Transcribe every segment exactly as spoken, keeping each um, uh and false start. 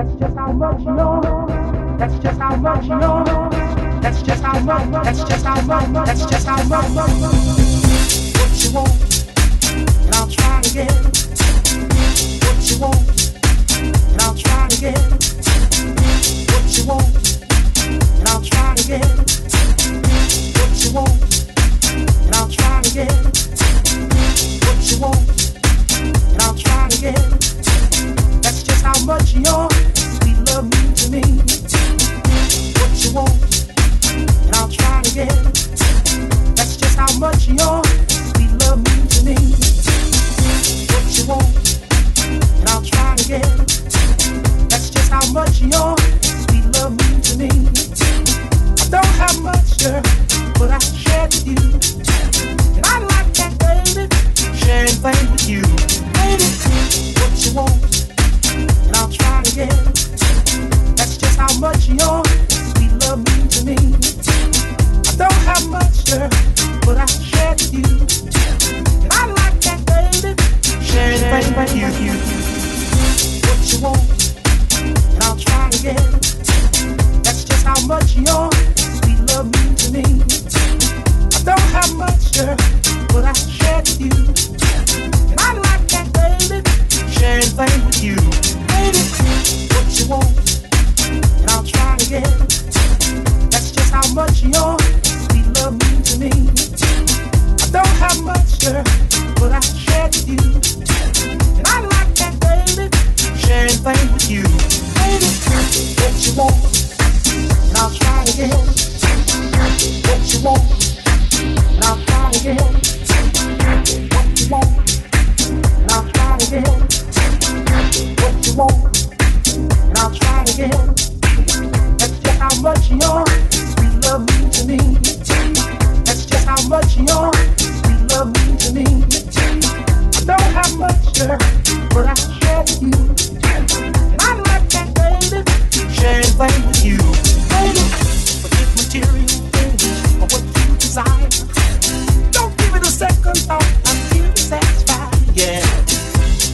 That's just how much love. That's just how much love. That's just how much. That's just how much. That's just how much. What you want, and I'll try to get. What you want, and I'll try to get. What you want, and I'll try to get. What you want, and I'll try to get. What you want, and I'll try to get. That's just how much your sweet love means to me. What you want, and I'll try to get. That's just how much your sweet love means to me. What you want, and I'll try to get. That's just how much your sweet love means to me. I don't have much, girl, but I share with you. And I like that, baby, sharing things with you. Baby, what you want, and I'll try to get. That's just how much your sweet love means to me. I don't have much, girl, but I share with you. And I like that, baby, sharing things with you. What you want, and I'll try to get. That's just how much your sweet love means to me. I don't have much, girl, but I share with you. And I like that, baby, sharing things with you. What you want, and I'll try to get. That's just how much your sweet love means to me. I don't have much, girl, but I share with you. And I like that, baby, sharing things with you. Baby, what you want, and I'll try to get. What you want, and I'll try to get. What you want, and I'll try to get. What you want, and I'll try to get. That's just how much your sweet love means to me. That's just how much your sweet love means to me. I don't have much, girl, but I share with you. And I like that, baby, sharing things with you. Baby, forget material things or what you desire. Don't give it a second thought until you're satisfied. Yeah,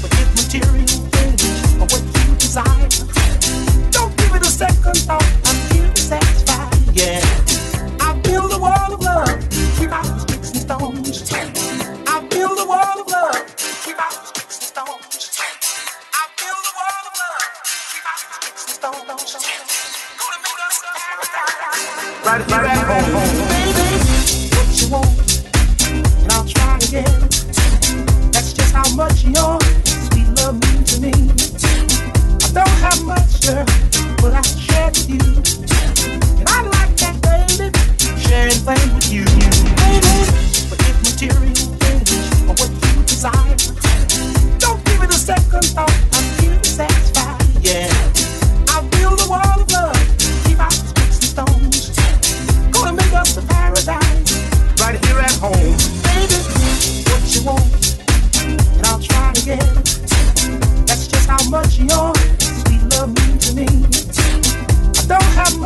forget material things or what you desire. Don't give it a second thought until you're satisfied. Yeah, I build a wall of love, keep out the sticks and stones. I build a wall of love, keep out the sticks and stones. I build a wall of love, keep out the sticks and stones. Go to meet us, right at right home, home, baby. What you want, and I'll try to get. That's just how much you're. To me. I don't have much, girl, but I share with you. And I like that, baby, sharing things with you. Baby, forget material things or what you desire. Don't give it a second thought until you're satisfied. Yeah, I build a wall of love, keep out the sticks and stones. Gonna make us a paradise right here at home. Baby, what you want, and I'll try to get. That's just how much your sweet love means to me. I don't have much.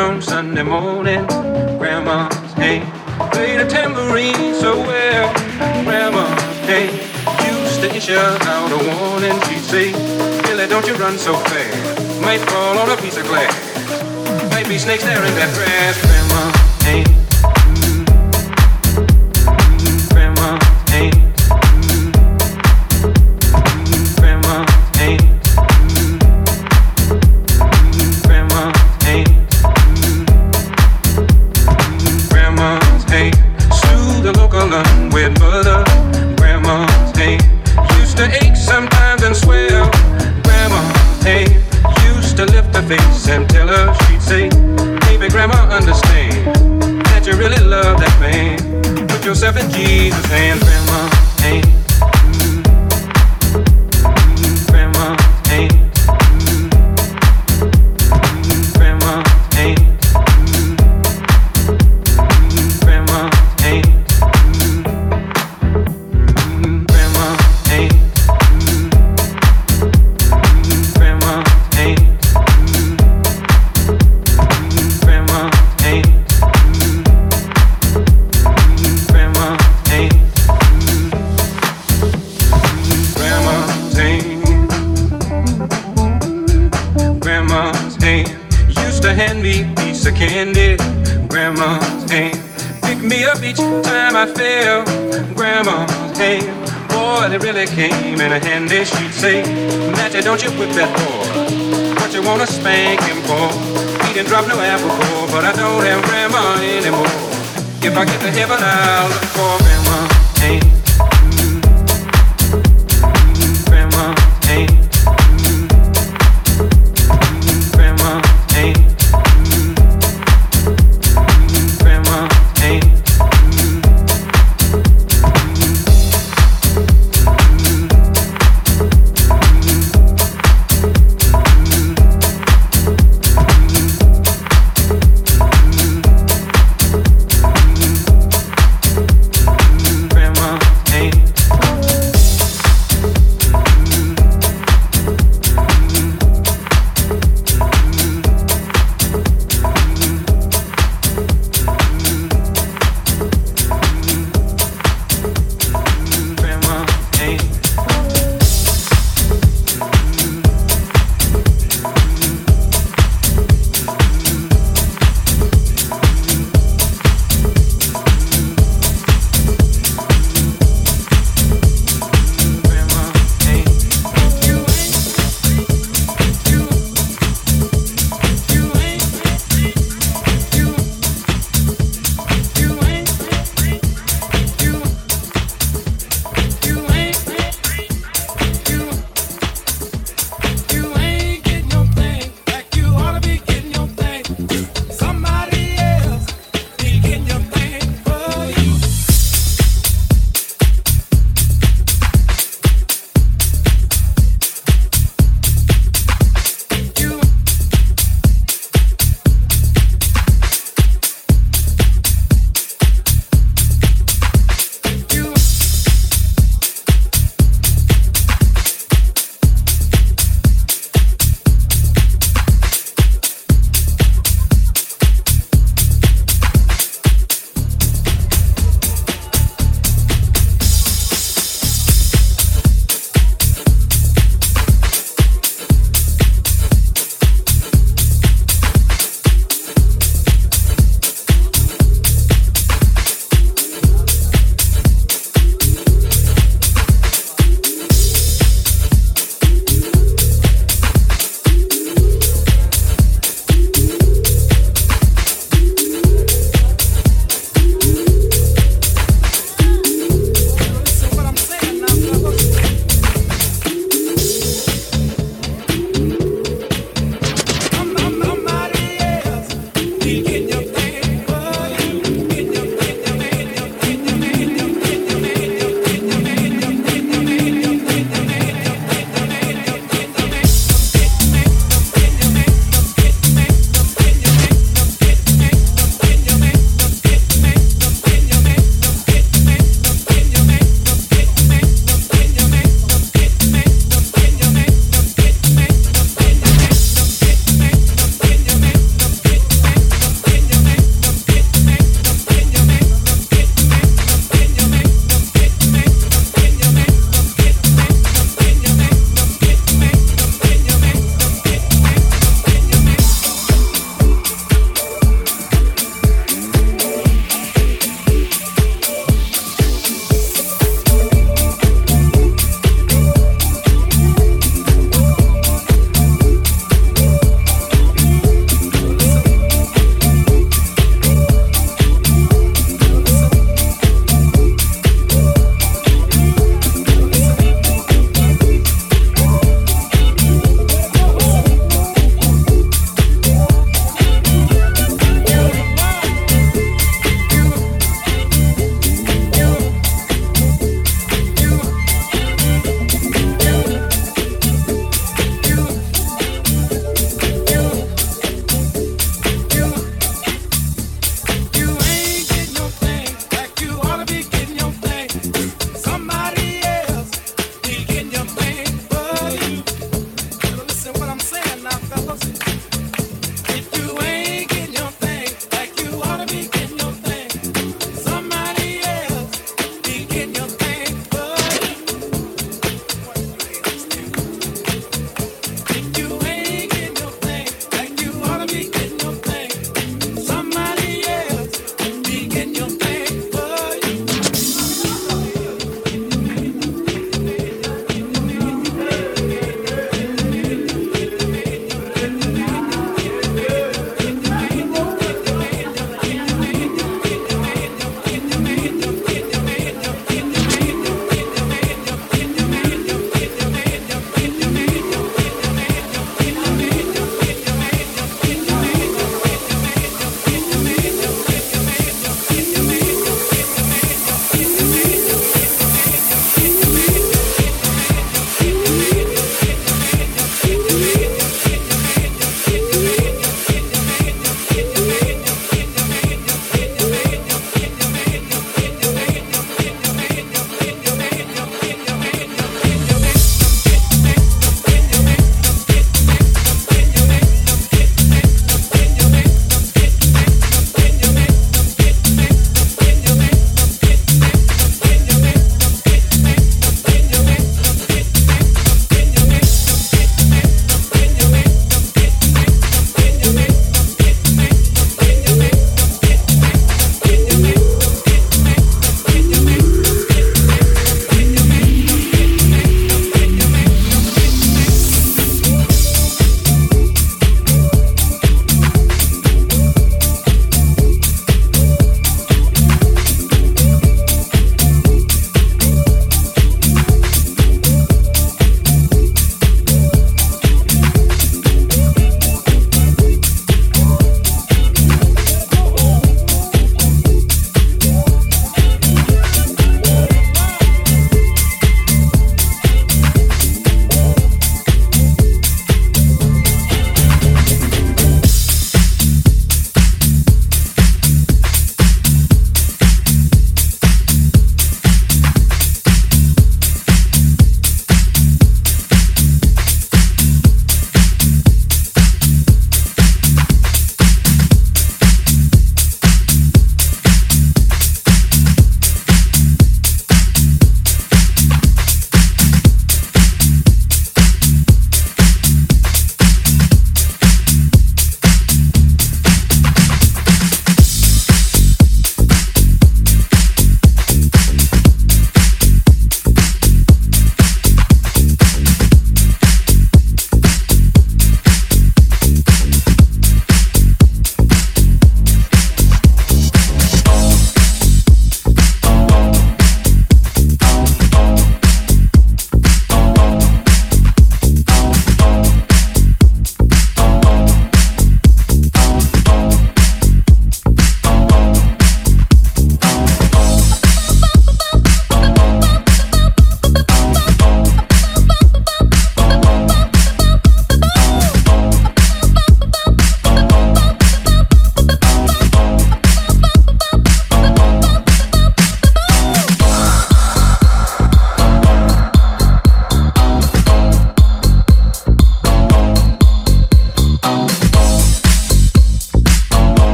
on Sunday morning. Grandma's day played a tambourine so well. Grandma's day used to issue out a warning. She'd say, Billy, don't you run so fast. Might fall on a piece of glass. Might be snakes there in that grass. Grandma's day. Grandma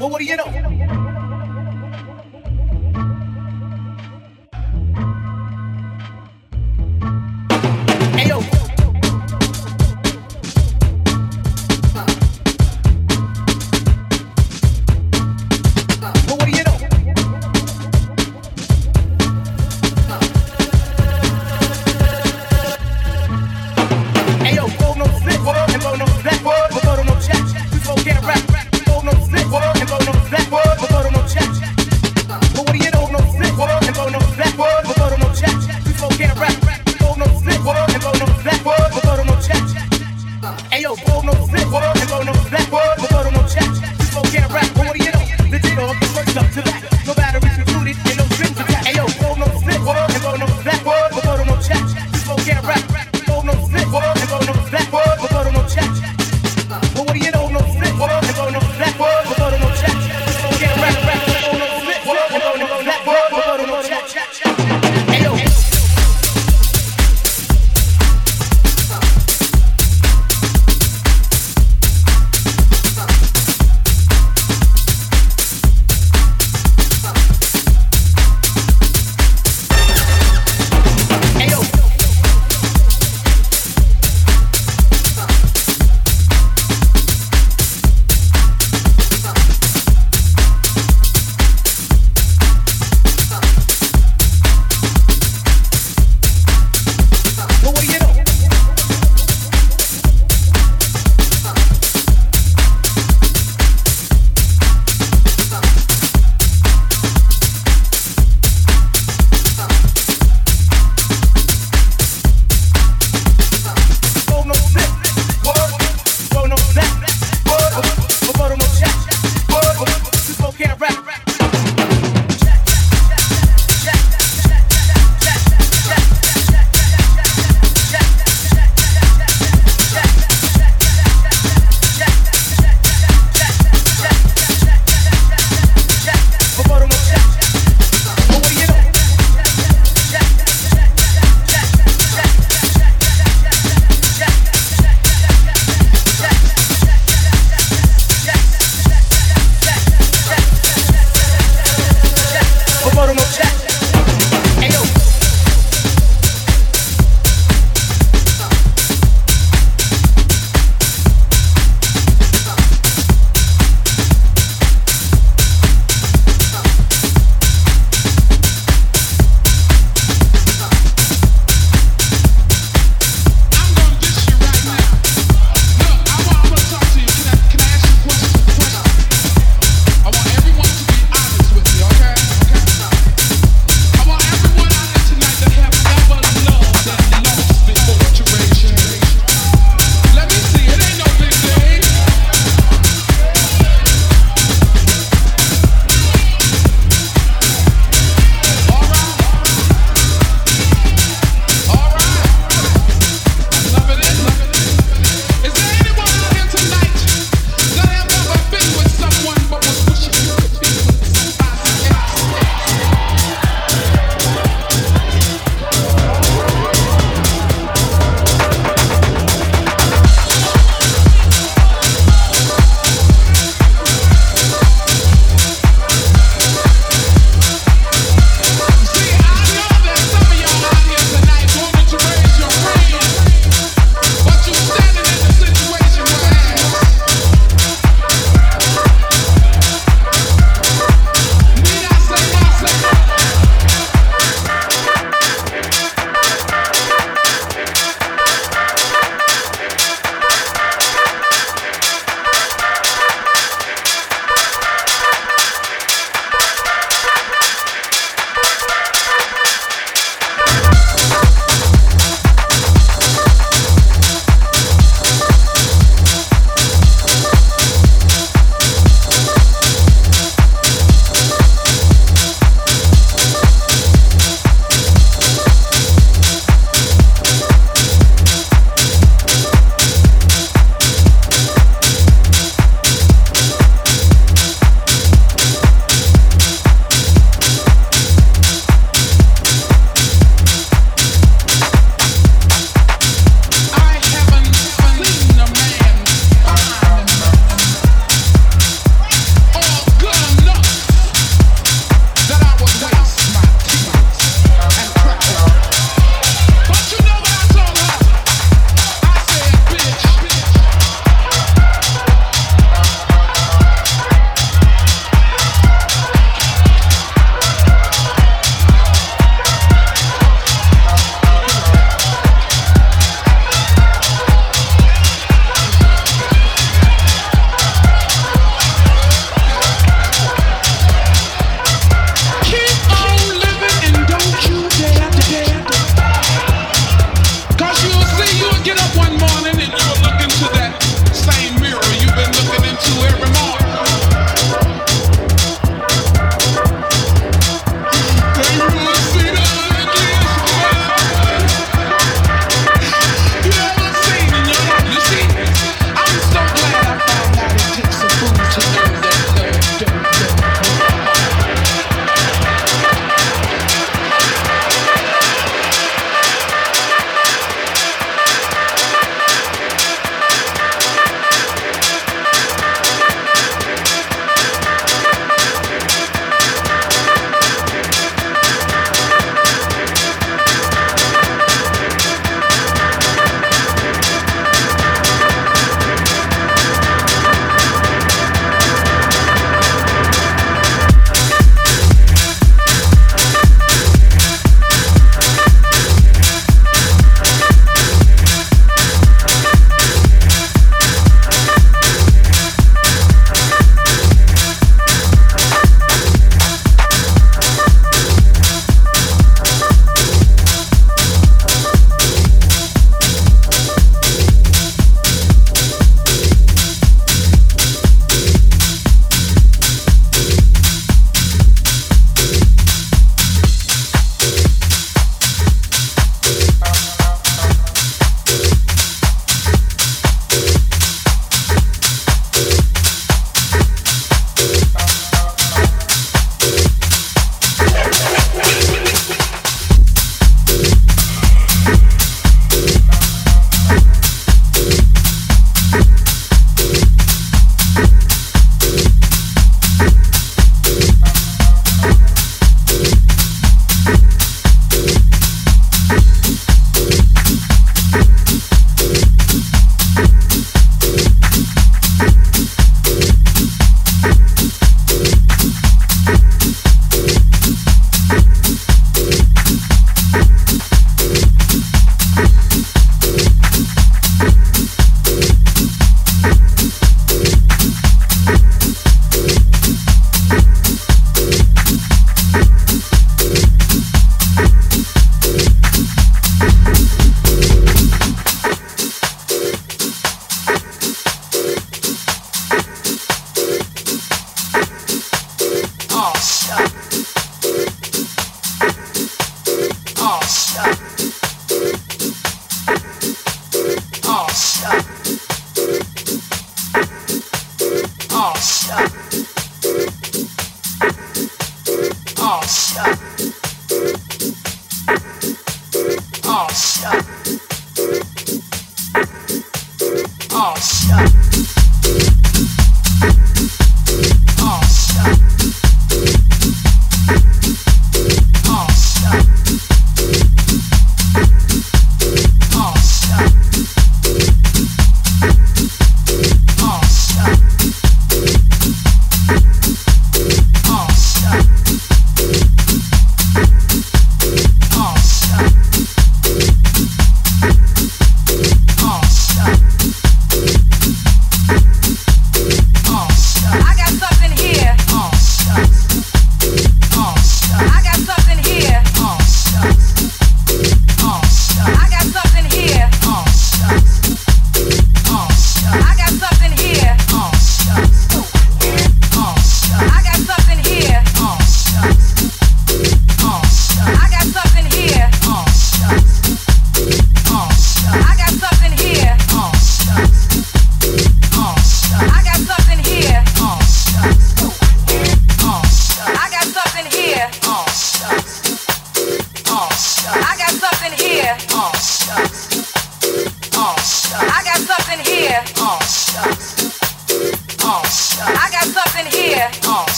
Well, what do you know? Ayo. Well, what do you know? Ayo, roll no flip, and roll no black, we'll go to no chat, we go can't rap. No flip, and go no black, we'll go to no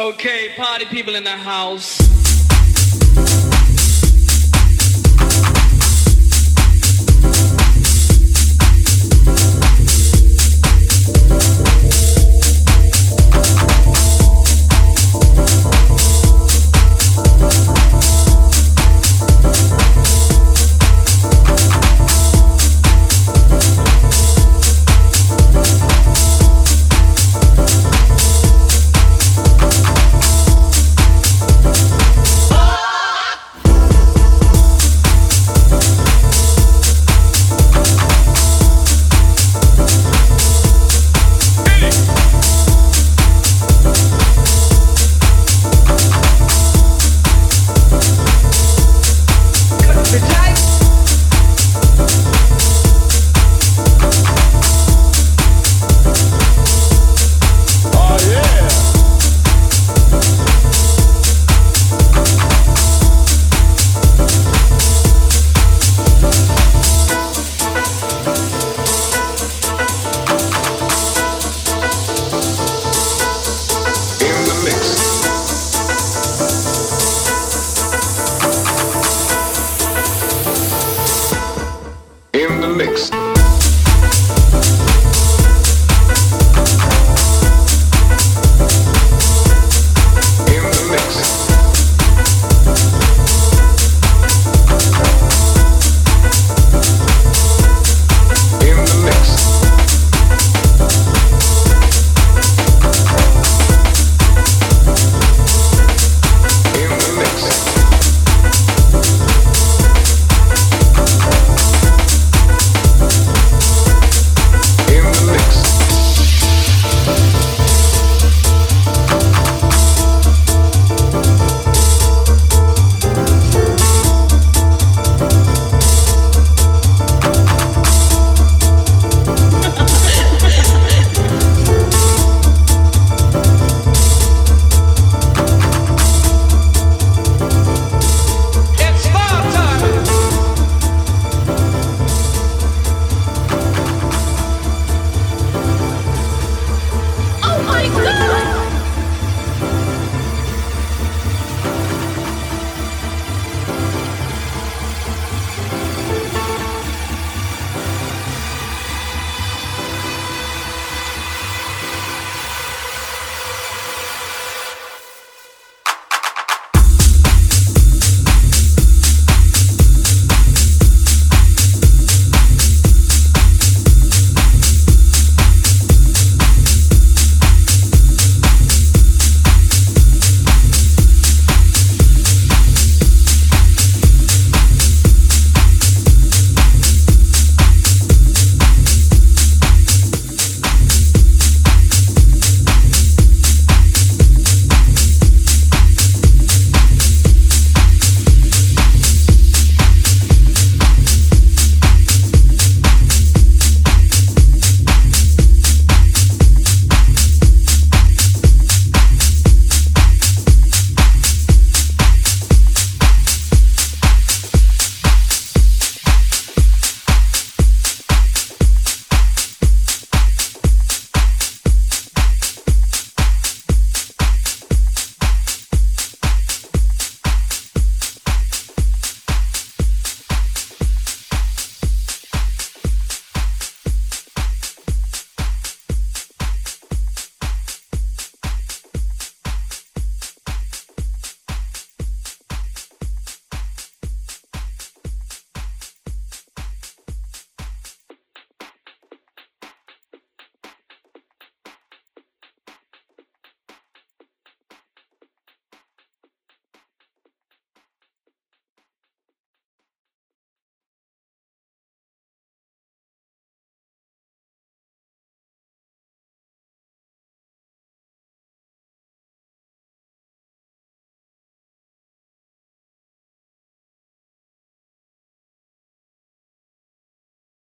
Okay, party people in the house. In the mix.